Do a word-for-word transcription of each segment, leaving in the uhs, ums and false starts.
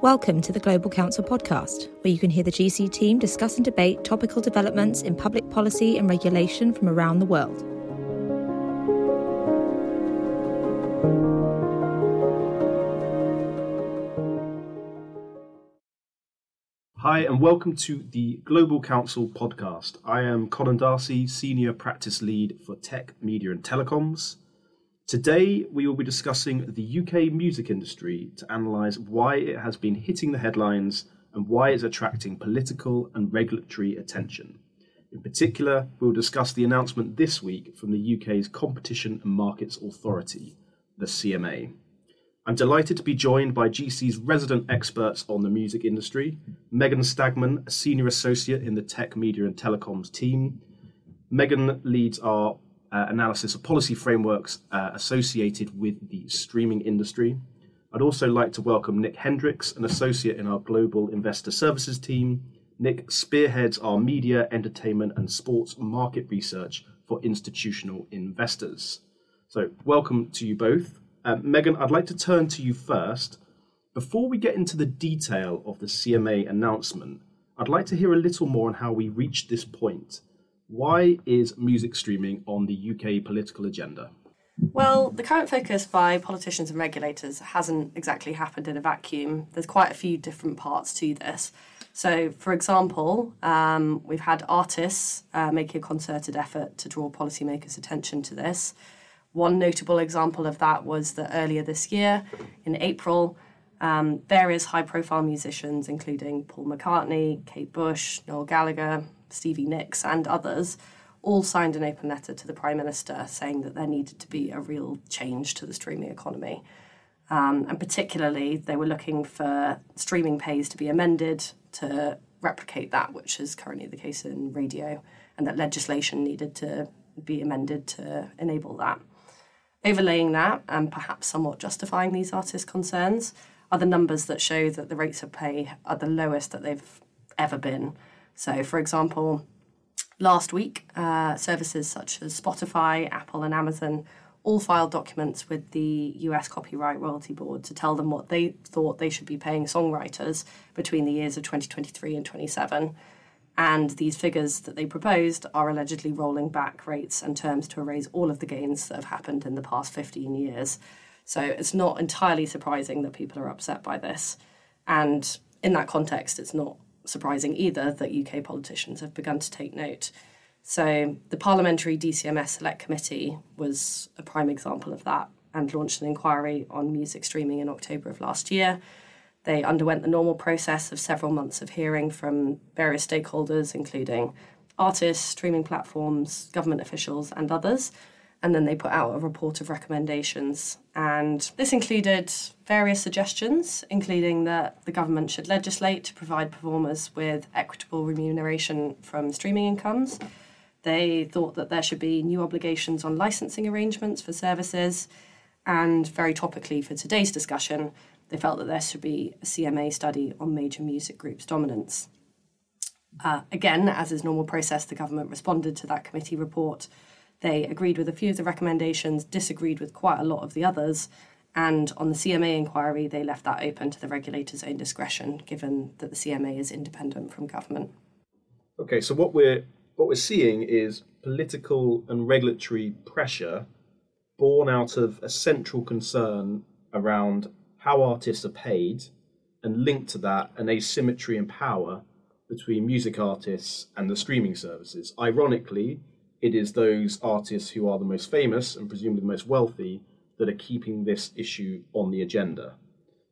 Welcome to the Global Council podcast, where you can hear the G C team discuss and debate topical developments in public policy and regulation from around the world. Hi and welcome to the Global Council podcast. I am Conan D'Arcy, Senior Practice Lead for Tech, Media and Telecoms. Today we will be discussing the U K music industry to analyse why it has been hitting the headlines and why it's attracting political and regulatory attention. In particular, we will discuss the announcement this week from the U K's Competition and Markets Authority, the C M A. I'm delighted to be joined by G C's resident experts on the music industry, Megan Stagman, a senior associate in the Tech, Media and Telecoms team. Megan leads our uh, analysis of policy frameworks uh, associated with the streaming industry. I'd also like to welcome Nick Hendrix, an associate in our Global Investor Services team. Nick spearheads our media, entertainment and sports market research for institutional investors. So welcome to you both. Uh, Megan, I'd like to turn to you first. Before we get into the detail of the C M A announcement, I'd like to hear a little more on how we reached this point. Why is music streaming on the U K political agenda? Well, the current focus by politicians and regulators hasn't exactly happened in a vacuum. There's quite a few different parts to this. So, for example, um, we've had artists uh, making a concerted effort to draw policymakers' attention to this. One notable example of that was that earlier this year, in April, um, various high-profile musicians, including Paul McCartney, Kate Bush, Noel Gallagher, Stevie Nicks and others, all signed an open letter to the Prime Minister saying that there needed to be a real change to the streaming economy. Um, and particularly, they were looking for streaming pays to be amended to replicate that, which is currently the case in radio, and that legislation needed to be amended to enable that. Overlaying that, and perhaps somewhat justifying these artists' concerns, are the numbers that show that the rates of pay are the lowest that they've ever been. So, for example, last week, uh, services such as Spotify, Apple and Amazon all filed documents with the U S Copyright Royalty Board to tell them what they thought they should be paying songwriters between the years of twenty twenty-three and twenty-seven. And these figures that they proposed are allegedly rolling back rates and terms to erase all of the gains that have happened in the past fifteen years. So it's not entirely surprising that people are upset by this. And in that context, it's not surprising either that U K politicians have begun to take note. So the Parliamentary D C M S Select Committee was a prime example of that and launched an inquiry on music streaming in October of last year. They underwent the normal process of several months of hearing from various stakeholders, including artists, streaming platforms, government officials and others. And then they put out a report of recommendations. And this included various suggestions, including that the government should legislate to provide performers with equitable remuneration from streaming incomes. They thought that there should be new obligations on licensing arrangements for services. And very topically for today's discussion, they felt that there should be a C M A study on major music groups' dominance. Uh, again, as is normal process, the government responded to that committee report. They agreed with a few of the recommendations, disagreed with quite a lot of the others, and on the C M A inquiry, they left that open to the regulator's own discretion, given that the C M A is independent from government. Okay, so what we're what we're seeing is political and regulatory pressure born out of a central concern around how artists are paid, and linked to that an asymmetry in power between music artists and the streaming services. Ironically, it is those artists who are the most famous and presumably the most wealthy that are keeping this issue on the agenda.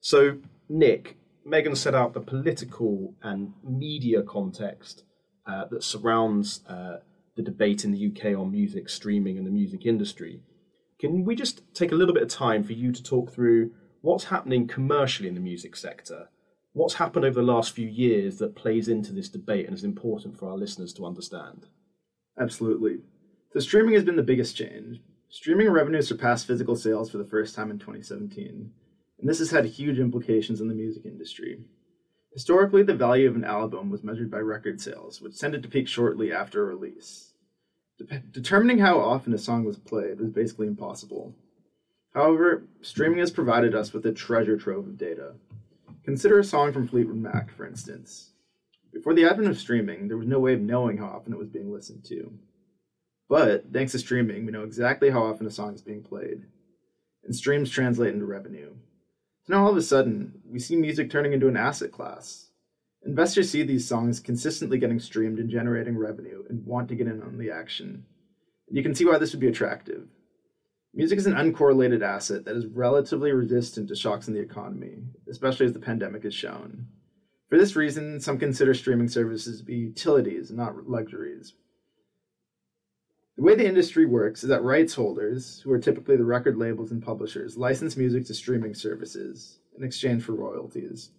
So, Nick, Megan set out the political and media context uh, that surrounds uh, the debate in the U K on music streaming and the music industry. Can we just take a little bit of time for you to talk through what's happening commercially in the music sector? What's happened over the last few years that plays into this debate and is important for our listeners to understand? Absolutely. So streaming has been the biggest change. Streaming revenue surpassed physical sales for the first time in twenty seventeen, and this has had huge implications in the music industry. Historically, the value of an album was measured by record sales, which tended to peak shortly after a release. De- determining how often a song was played was basically impossible. However, streaming has provided us with a treasure trove of data. Consider a song from Fleetwood Mac, for instance. Before the advent of streaming, there was no way of knowing how often it was being listened to. But, thanks to streaming, we know exactly how often a song is being played. And streams translate into revenue. So now all of a sudden, we see music turning into an asset class. Investors see these songs consistently getting streamed and generating revenue and want to get in on the action. And you can see why this would be attractive. Music is an uncorrelated asset that is relatively resistant to shocks in the economy, especially as the pandemic has shown. For this reason, some consider streaming services to be utilities, not luxuries. The way the industry works is that rights holders, who are typically the record labels and publishers, license music to streaming services in exchange for royalties.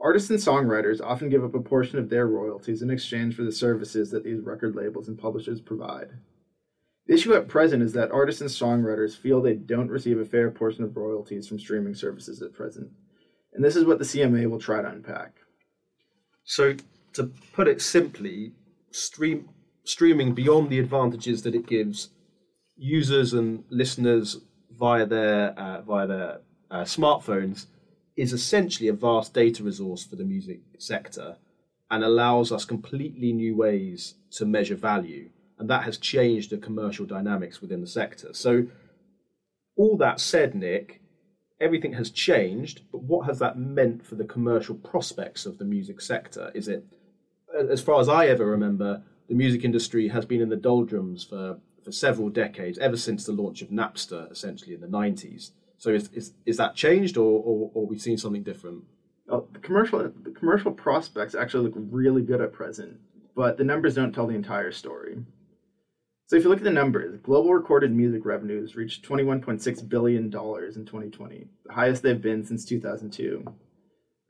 Artists and songwriters often give up a portion of their royalties in exchange for the services that these record labels and publishers provide. The issue at present is that artists and songwriters feel they don't receive a fair portion of royalties from streaming services at present. And this is what the C M A will try to unpack. So, to put it simply, stream... streaming, beyond the advantages that it gives users and listeners via their uh, via their uh, smartphones, is essentially a vast data resource for the music sector and allows us completely new ways to measure value. And that has changed the commercial dynamics within the sector. So all that said, Nick, everything has changed, but what has that meant for the commercial prospects of the music sector? Is it, as far as I ever remember, the music industry has been in the doldrums for, for several decades, ever since the launch of Napster, essentially, in the nineties. So is is, is that changed, or, or, or we've seen something different? Oh, the commercial the commercial prospects actually look really good at present, but the numbers don't tell the entire story. So if you look at the numbers, global recorded music revenues reached twenty-one point six billion dollars in twenty twenty, the highest they've been since two thousand two.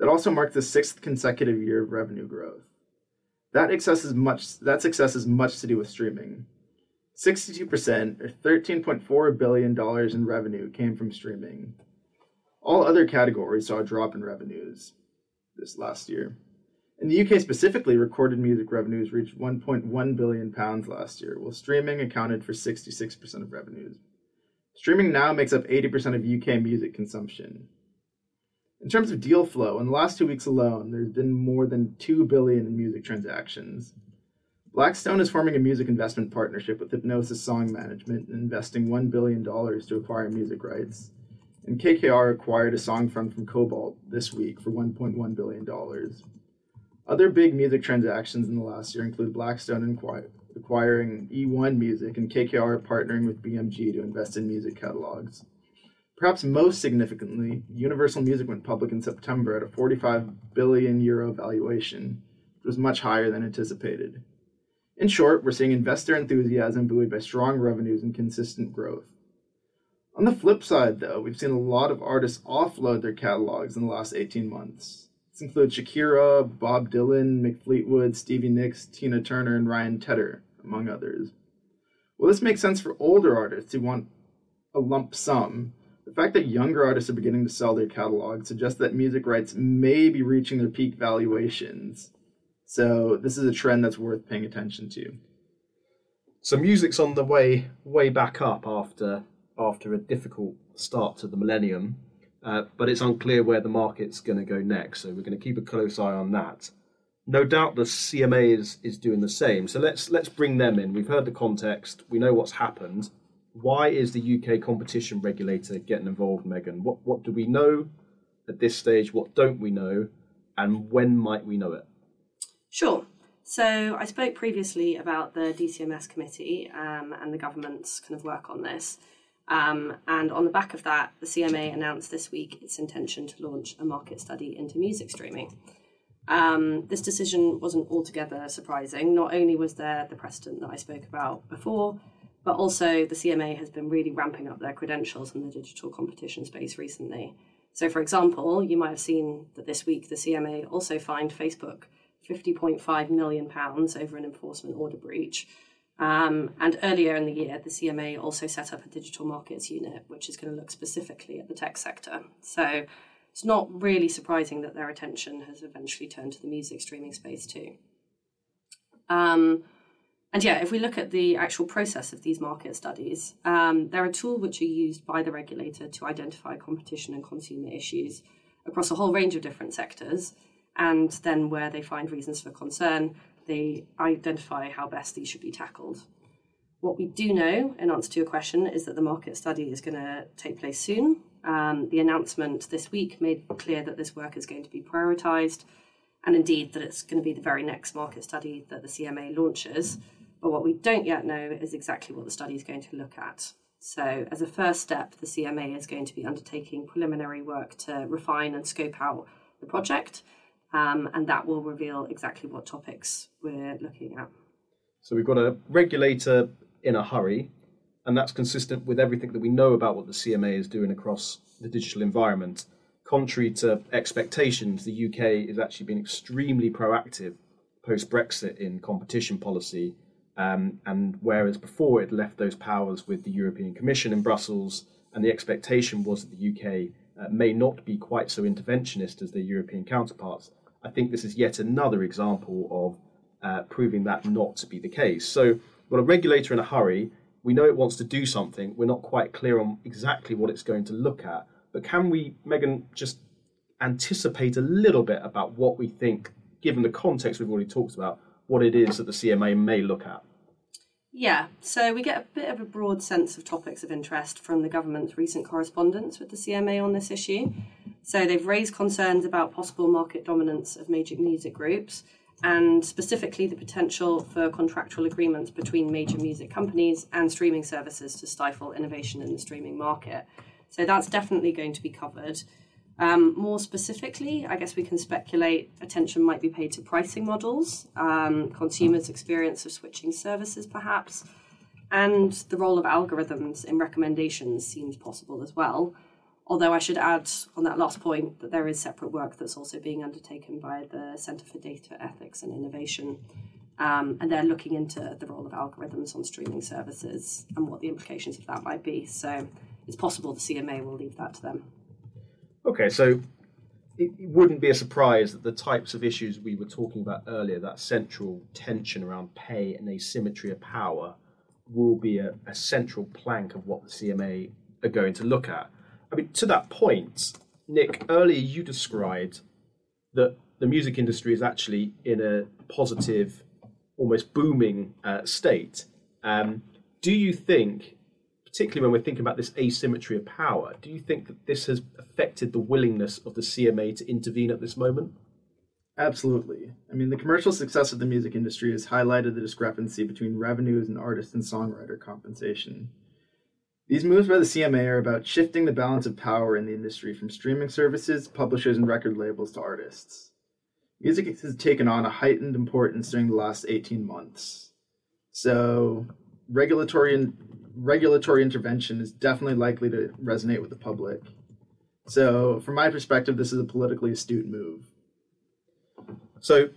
That also marked the sixth consecutive year of revenue growth. That success is much. That success is much to do with streaming. sixty-two percent, or thirteen point four billion dollars in revenue, came from streaming. All other categories saw a drop in revenues this last year. In the U K specifically, recorded music revenues reached one point one billion pounds last year, while streaming accounted for sixty-six percent of revenues. Streaming now makes up eighty percent of U K music consumption. In terms of deal flow, in the last two weeks alone, there's been more than two billion dollars in music transactions. Blackstone is forming a music investment partnership with Hypnosis Song Management and investing one billion dollars to acquire music rights. And K K R acquired a song fund from Cobalt this week for one point one billion dollars. Other big music transactions in the last year include Blackstone acquiring E one Music and K K R partnering with B M G to invest in music catalogs. Perhaps most significantly, Universal Music went public in September at a forty-five billion euro valuation, which was much higher than anticipated. In short, we're seeing investor enthusiasm buoyed by strong revenues and consistent growth. On the flip side, though, we've seen a lot of artists offload their catalogs in the last eighteen months. This includes Shakira, Bob Dylan, Mick Fleetwood, Stevie Nicks, Tina Turner, and Ryan Tedder, among others. Well, this makes sense for older artists who want a lump sum. The fact that younger artists are beginning to sell their catalog suggests that music rights may be reaching their peak valuations. So this is a trend that's worth paying attention to. So music's on the way way back up after after a difficult start to the millennium, uh, but it's unclear where the market's going to go next. So we're going to keep a close eye on that. No doubt the C M A is, is doing the same. So let's let's bring them in. We've heard the context. We know what's happened. Why is the U K competition regulator getting involved, Megan? What what do we know at this stage? What don't we know? And when might we know it? Sure. So I spoke previously about the D C M S committee um, and the government's kind of work on this. Um, and on the back of that, the C M A announced this week its intention to launch a market study into music streaming. Um, this decision wasn't altogether surprising. Not only was there the precedent that I spoke about before, but also the C M A has been really ramping up their credentials in the digital competition space recently. So, for example, you might have seen that this week the C M A also fined Facebook fifty point five million pounds over an enforcement order breach. Um, and earlier in the year, the C M A also set up a digital markets unit, which is going to look specifically at the tech sector. So it's not really surprising that their attention has eventually turned to the music streaming space too. Um, And yeah, if we look at the actual process of these market studies, um, they're a tool which are used by the regulator to identify competition and consumer issues across a whole range of different sectors. And then where they find reasons for concern, they identify how best these should be tackled. What we do know, in answer to your question, is that the market study is going to take place soon. Um, the announcement this week made clear that this work is going to be prioritised, and indeed that it's going to be the very next market study that the C M A launches. But what we don't yet know is exactly what the study is going to look at. So as a first step, the C M A is going to be undertaking preliminary work to refine and scope out the project. Um, and that will reveal exactly what topics we're looking at. So we've got a regulator in a hurry, and that's consistent with everything that we know about what the C M A is doing across the digital environment. Contrary to expectations, the U K has actually been extremely proactive post-Brexit in competition policy, um, and whereas before it left those powers with the European Commission in Brussels, and the expectation was that the U K uh, may not be quite so interventionist as their European counterparts, I think this is yet another example of uh, proving that not to be the case. So we've got a regulator in a hurry. We know it wants to do something. We're not quite clear on exactly what it's going to look at. But can we, Megan, just anticipate a little bit about what we think, given the context we've already talked about, what it is that the C M A may look at? Yeah, so we get a bit of a broad sense of topics of interest from the government's recent correspondence with the C M A on this issue. So they've raised concerns about possible market dominance of major music groups, and specifically the potential for contractual agreements between major music companies and streaming services to stifle innovation in the streaming market. So that's definitely going to be covered. Um, more specifically, I guess we can speculate attention might be paid to pricing models, um, consumers' experience of switching services perhaps, and the role of algorithms in recommendations seems possible as well. Although I should add on that last point that there is separate work that's also being undertaken by the Centre for Data Ethics and Innovation, um, and they're looking into the role of algorithms on streaming services and what the implications of that might be. So it's possible the C M A will leave that to them. Okay, so it wouldn't be a surprise that the types of issues we were talking about earlier, that central tension around pay and asymmetry of power, will be a, a central plank of what the C M A are going to look at. I mean, to that point, Nick, earlier you described that the music industry is actually in a positive, almost booming uh, state. Um, do you think, particularly when we're thinking about this asymmetry of power, do you think that this has affected the willingness of the C M A to intervene at this moment? Absolutely. I mean, the commercial success of the music industry has highlighted the discrepancy between revenues and artist and songwriter compensation. These moves by the C M A are about shifting the balance of power in the industry from streaming services, publishers, and record labels to artists. Music has taken on a heightened importance during the last eighteen months. So regulatory and regulatory intervention is definitely likely to resonate with the public. So from my perspective, this is a politically astute move. So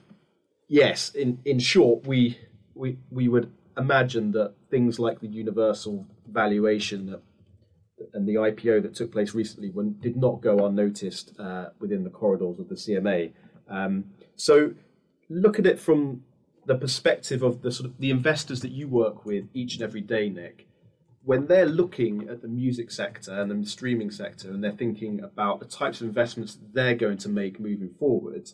yes, in, in short, we, we we would imagine that things like the Universal valuation and the I P O that took place recently when, did not go unnoticed uh, within the corridors of the C M A. Um, so look at it from the perspective of the sort of the investors that you work with each and every day, Nick. When they're looking at the music sector and the streaming sector and they're thinking about the types of investments that they're going to make moving forward,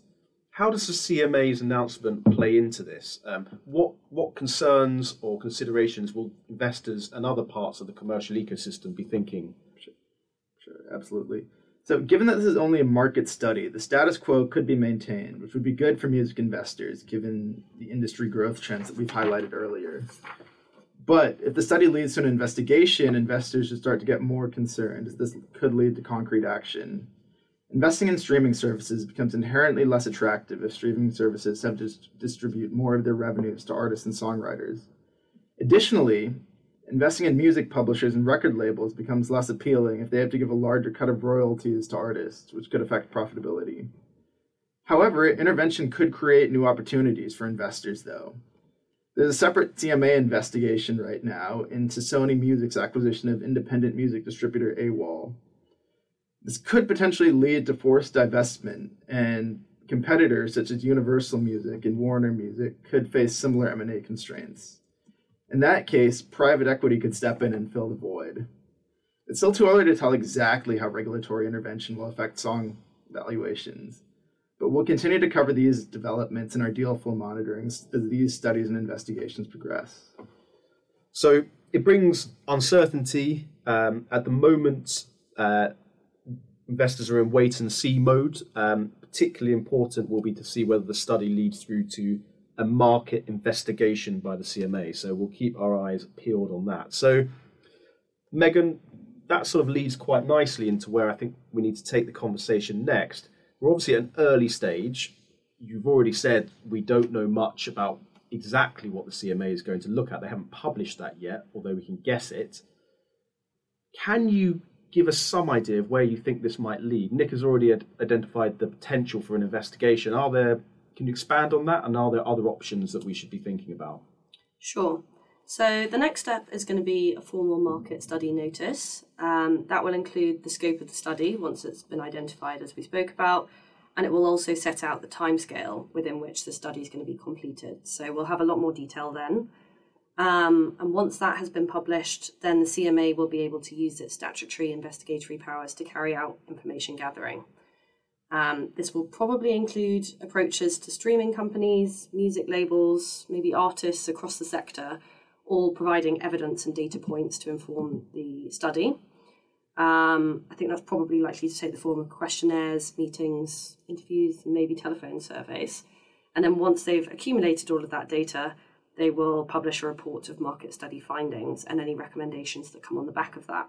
how does the C M A's announcement play into this? Um, what what concerns or considerations will investors and other parts of the commercial ecosystem be thinking? Sure, sure, absolutely. So given that this is only a market study, the status quo could be maintained, which would be good for music investors, given the industry growth trends that we've highlighted earlier. But if the study leads to an investigation, investors should start to get more concerned, as this could lead to concrete action. Investing in streaming services becomes inherently less attractive if streaming services have to distribute more of their revenues to artists and songwriters. Additionally, investing in music publishers and record labels becomes less appealing if they have to give a larger cut of royalties to artists, which could affect profitability. However, intervention could create new opportunities for investors, though. There's a separate C M A investigation right now into Sony Music's acquisition of independent music distributor AWOL. This could potentially lead to forced divestment, and competitors such as Universal Music and Warner Music could face similar M and A constraints. In that case, private equity could step in and fill the void. It's still too early to tell exactly how regulatory intervention will affect song valuations. But we'll continue to cover these developments in our deal flow monitoring as these studies and investigations progress. So it brings uncertainty. Um, at the moment, uh, investors are in wait and see mode. Um, particularly important will be to see whether the study leads through to a market investigation by the C M A. So we'll keep our eyes peeled on that. So, Megan, that sort of leads quite nicely into where I think we need to take the conversation next. We're obviously at an early stage. You've already said we don't know much about exactly what the C M A is going to look at. They haven't published that yet, although we can guess it. Can you give us some idea of where you think this might lead? Nick has already ad- identified the potential for an investigation. Are there? Can you expand on that? And are there other options that we should be thinking about? Sure. So the next step is going to be a formal market study notice. Um, that will include the scope of the study once it's been identified, as we spoke about, and it will also set out the timescale within which the study is going to be completed. So we'll have a lot more detail then. Um, and once that has been published, then the C M A will be able to use its statutory investigatory powers to carry out information gathering. Um, this will probably include approaches to streaming companies, music labels, maybe artists across the sector, all providing evidence and data points to inform the study. Um, I think that's probably likely to take the form of questionnaires, meetings, interviews, and maybe telephone surveys. And then once they've accumulated all of that data, they will publish a report of market study findings and any recommendations that come on the back of that.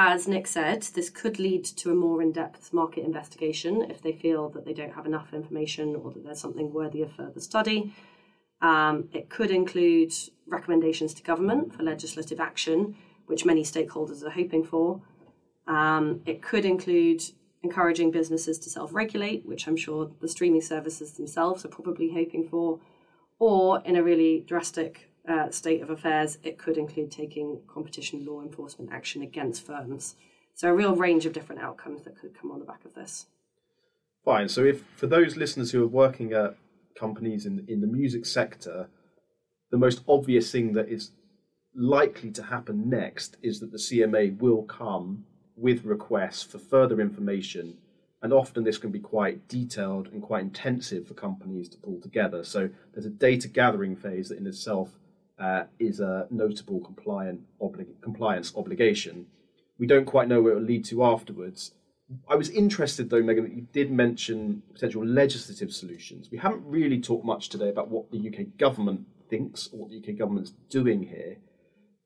As Nick said, this could lead to a more in-depth market investigation if they feel that they don't have enough information or that there's something worthy of further study. Um, it could include recommendations to government for legislative action, which many stakeholders are hoping for. Um, it could include encouraging businesses to self-regulate, which I'm sure the streaming services themselves are probably hoping for. Or in a really drastic uh, state of affairs, it could include taking competition law enforcement action against firms. So a real range of different outcomes that could come on the back of this. Fine. So if for those listeners who are working at companies in, in the music sector, the most obvious thing that is likely to happen next is that the C M A will come with requests for further information, and often this can be quite detailed and quite intensive for companies to pull together. So there's a data gathering phase that in itself uh, is a notable compliant obli- compliance obligation. We don't quite know where it will lead to afterwards. I was interested, though, Megan, that you did mention potential legislative solutions. We haven't really talked much today about what the U K government thinks or what the U K government's doing here.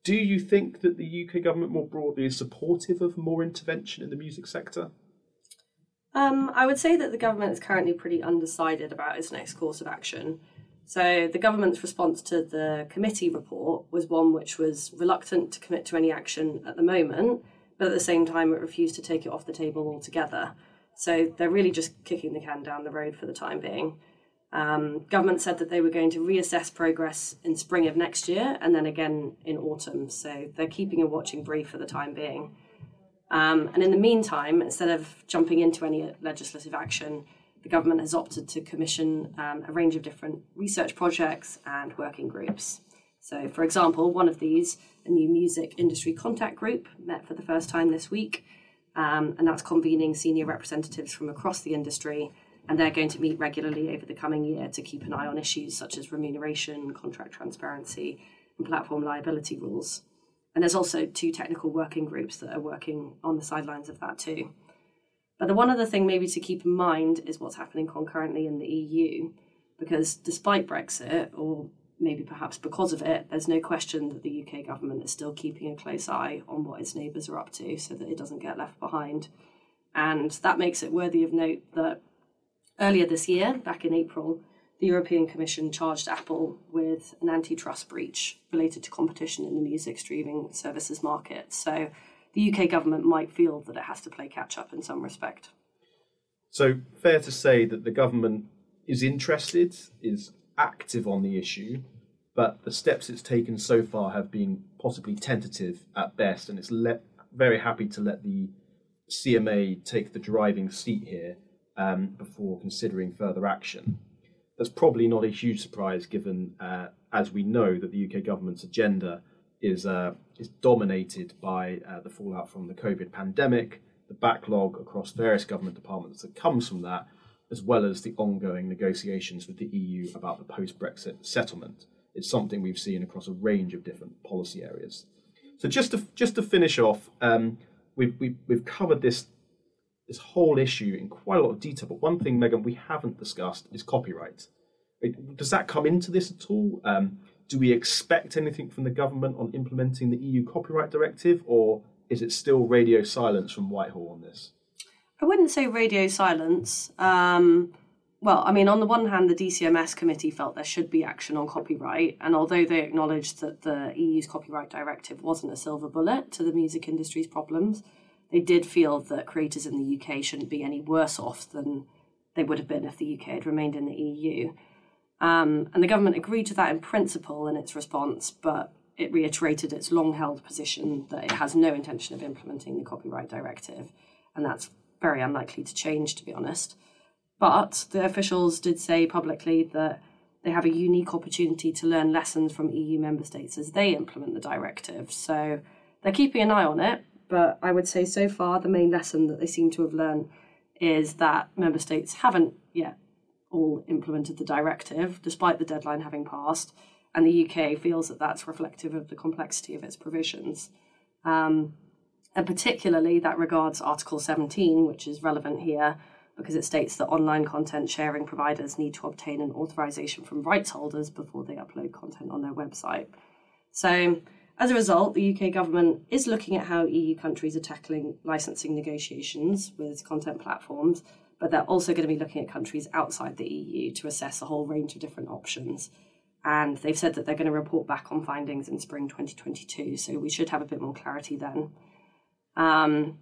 Do you think that the U K government more broadly is supportive of more intervention in the music sector? Um, I would say that the government is currently pretty undecided about its next course of action. So the government's response to the committee report was one which was reluctant to commit to any action at the moment, but at the same time, it refused to take it off the table altogether. So they're really just kicking the can down the road for the time being. Um, government said that they were going to reassess progress in spring of next year and then again in autumn. So they're keeping a watching brief for the time being. Um, and in the meantime, instead of jumping into any legislative action, the government has opted to commission um, a range of different research projects and working groups. So, for example, one of these, a new music industry contact group, met for the first time this week, um, and that's convening senior representatives from across the industry, and they're going to meet regularly over the coming year to keep an eye on issues such as remuneration, contract transparency, and platform liability rules. And there's also two technical working groups that are working on the sidelines of that too. But the one other thing maybe to keep in mind is what's happening concurrently in the E U, because despite Brexit, or maybe perhaps because of it, there's no question that the U K government is still keeping a close eye on what its neighbours are up to so that it doesn't get left behind. And that makes it worthy of note that earlier this year, back in April, the European Commission charged Apple with an antitrust breach related to competition in the music streaming services market. So the U K government might feel that it has to play catch up in some respect. So fair to say that the government is interested, is active on the issue, but the steps it's taken so far have been possibly tentative at best, and it's le- very happy to let the C M A take the driving seat here um, before considering further action. That's probably not a huge surprise given, uh, as we know, that the U K government's agenda is, uh, is dominated by uh, the fallout from the COVID pandemic the backlog across various government departments that comes from that, as well as the ongoing negotiations with the E U about the post-Brexit settlement. It's something we've seen across a range of different policy areas. So just to just to finish off, um, we've, we've, we've covered this this whole issue in quite a lot of detail, but one thing, Megan, we haven't discussed is copyright. It, does that come into this at all? Um, do we expect anything from the government on implementing the E U copyright directive, or is it still radio silence from Whitehall on this? I wouldn't say radio silence. Um, well, I mean, on the one hand, the D C M S committee felt there should be action on copyright. And although they acknowledged that the E U's copyright directive wasn't a silver bullet to the music industry's problems, they did feel that creators in the U K shouldn't be any worse off than they would have been if the U K had remained in the E U. Um, and the government agreed to that in principle in its response, but it reiterated its long-held position that it has no intention of implementing the copyright directive. And that's very unlikely to change, to be honest. But the officials did say publicly that they have a unique opportunity to learn lessons from E U member states as they implement the directive. So they're keeping an eye on it. But I would say so far the main lesson that they seem to have learned is that member states haven't yet all implemented the directive, despite the deadline having passed, and the U K feels that that's reflective of the complexity of its provisions. Um, and particularly that regards Article seventeen, which is relevant here, because it states that online content sharing providers need to obtain an authorization from rights holders before they upload content on their website. So as a result, the U K government is looking at how E U countries are tackling licensing negotiations with content platforms, but they're also going to be looking at countries outside the E U to assess a whole range of different options. And they've said that they're going to report back on findings in spring twenty twenty-two, so we should have a bit more clarity then. Um,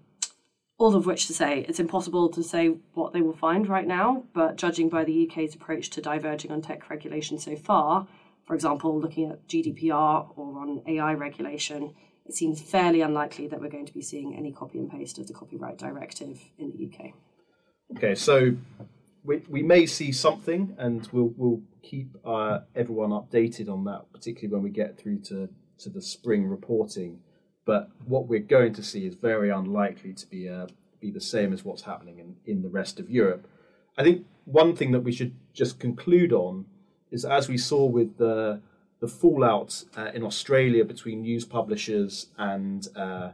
all of which to say, it's impossible to say what they will find right now, but judging by the U K's approach to diverging on tech regulation so far, for example, looking at G D P R or on A I regulation, it seems fairly unlikely that we're going to be seeing any copy and paste of the copyright directive in the U K. Okay, so we we may see something, and we'll we'll keep uh, everyone updated on that, particularly when we get through to, to the spring reporting. But what we're going to see is very unlikely to be uh, be the same as what's happening in, in the rest of Europe. I think one thing that we should just conclude on is, as we saw with the the fallout uh, in Australia between news publishers and uh,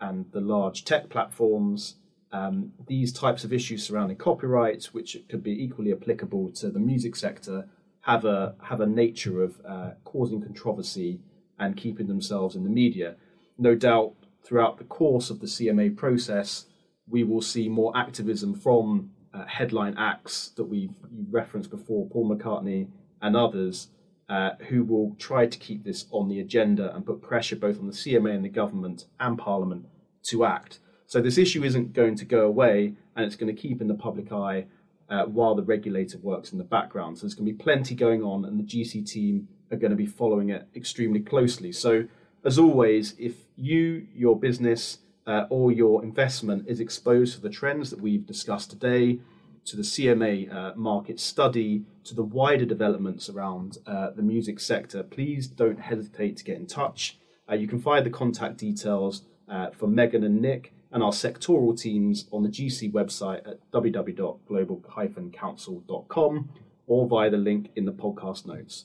and the large tech platforms, um, these types of issues surrounding copyright, which could be equally applicable to the music sector, have a have a nature of uh, causing controversy and keeping themselves in the media. No doubt, throughout the course of the C M A process, we will see more activism from uh, headline acts that we've referenced before, Paul McCartney and others, uh, who will try to keep this on the agenda and put pressure both on the C M A and the government and Parliament to act. So this issue isn't going to go away, and it's going to keep in the public eye uh, while the regulator works in the background. So there's going to be plenty going on, and the G C team are going to be following it extremely closely. So as always, if you, your business, uh, or your investment is exposed to the trends that we've discussed today, to the C M A uh, market study, to the wider developments around uh, the music sector, please don't hesitate to get in touch. Uh, you can find the contact details uh, for Megan and Nick and our sectoral teams on the G C website at w w w dot global dash council dot com or via the link in the podcast notes.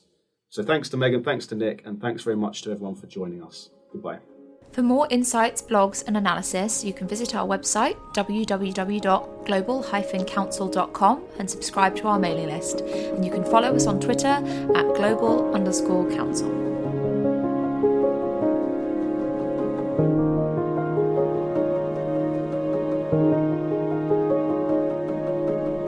So thanks to Megan, thanks to Nick, and thanks very much to everyone for joining us. Goodbye. For more insights, blogs and analysis, you can visit our website w w w dot global dash council dot com and subscribe to our mailing list. And you can follow us on Twitter at global underscore council.